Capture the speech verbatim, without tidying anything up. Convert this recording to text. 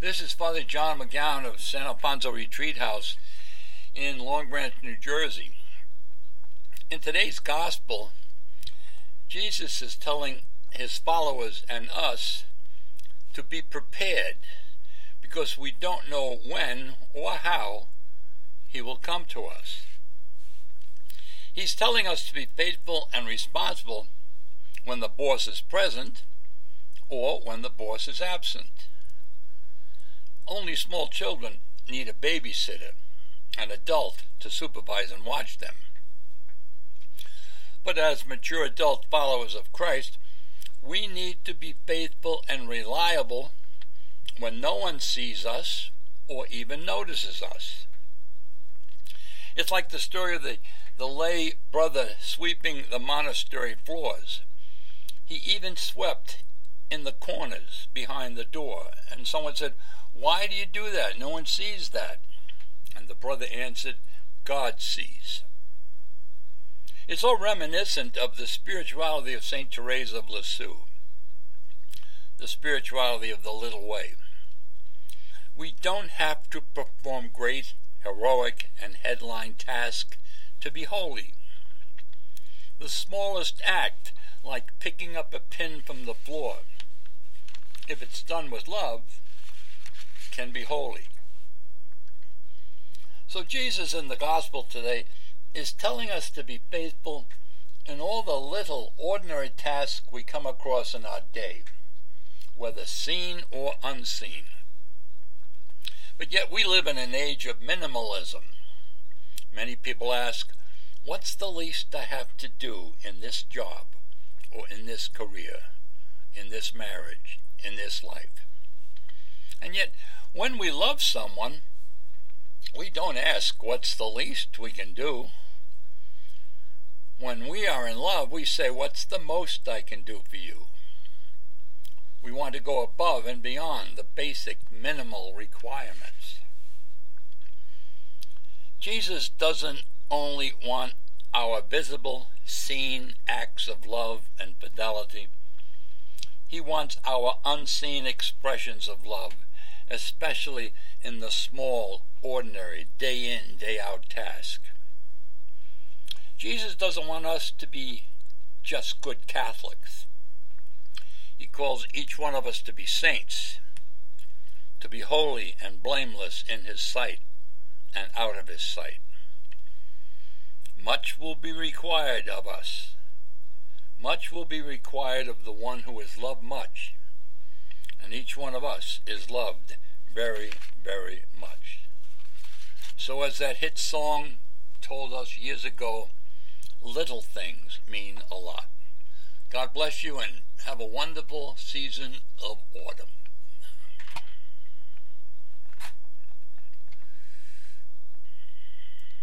This is Father John McGowan of San Alfonso Retreat House in Long Branch, New Jersey. In today's Gospel, Jesus is telling his followers and us to be prepared, because we don't know when or how he will come to us. He's telling us to be faithful and responsible when the boss is present or when the boss is absent. Only small children need a babysitter, an adult to supervise and watch them. But as mature adult followers of Christ, we need to be faithful and reliable when no one sees us or even notices us. It's like the story of the, the lay brother sweeping the monastery floors. He even swept in the corners behind the door, and someone said, "Why do you do that? No one sees that." And the brother answered, "God sees." It's so reminiscent of the spirituality of Saint Therese of Lisieux, the spirituality of the little way. We don't have to perform great, heroic, and headline tasks to be holy. The smallest act, like picking up a pin from the floor, if it's done with love, can be holy. So Jesus in the Gospel today is telling us to be faithful in all the little ordinary tasks we come across in our day, whether seen or unseen. But yet we live in an age of minimalism. Many people ask, "What's the least I have to do in this job, or in this career, in this marriage, in this life?" And yet, when we love someone, we don't ask, "What's the least we can do?" When we are in love, we say, "What's the most I can do for you?" We want to go above and beyond the basic minimal requirements. Jesus doesn't only want our visible, seen acts of love and fidelity. He wants our unseen expressions of love, especially in the small, ordinary, day-in, day-out task. Jesus doesn't want us to be just good Catholics. He calls each one of us to be saints, to be holy and blameless in his sight and out of his sight. Much will be required of us. Much will be required of the one who is loved much. And each one of us is loved very, very much. So as that hit song told us years ago, little things mean a lot. God bless you and have a wonderful season of autumn.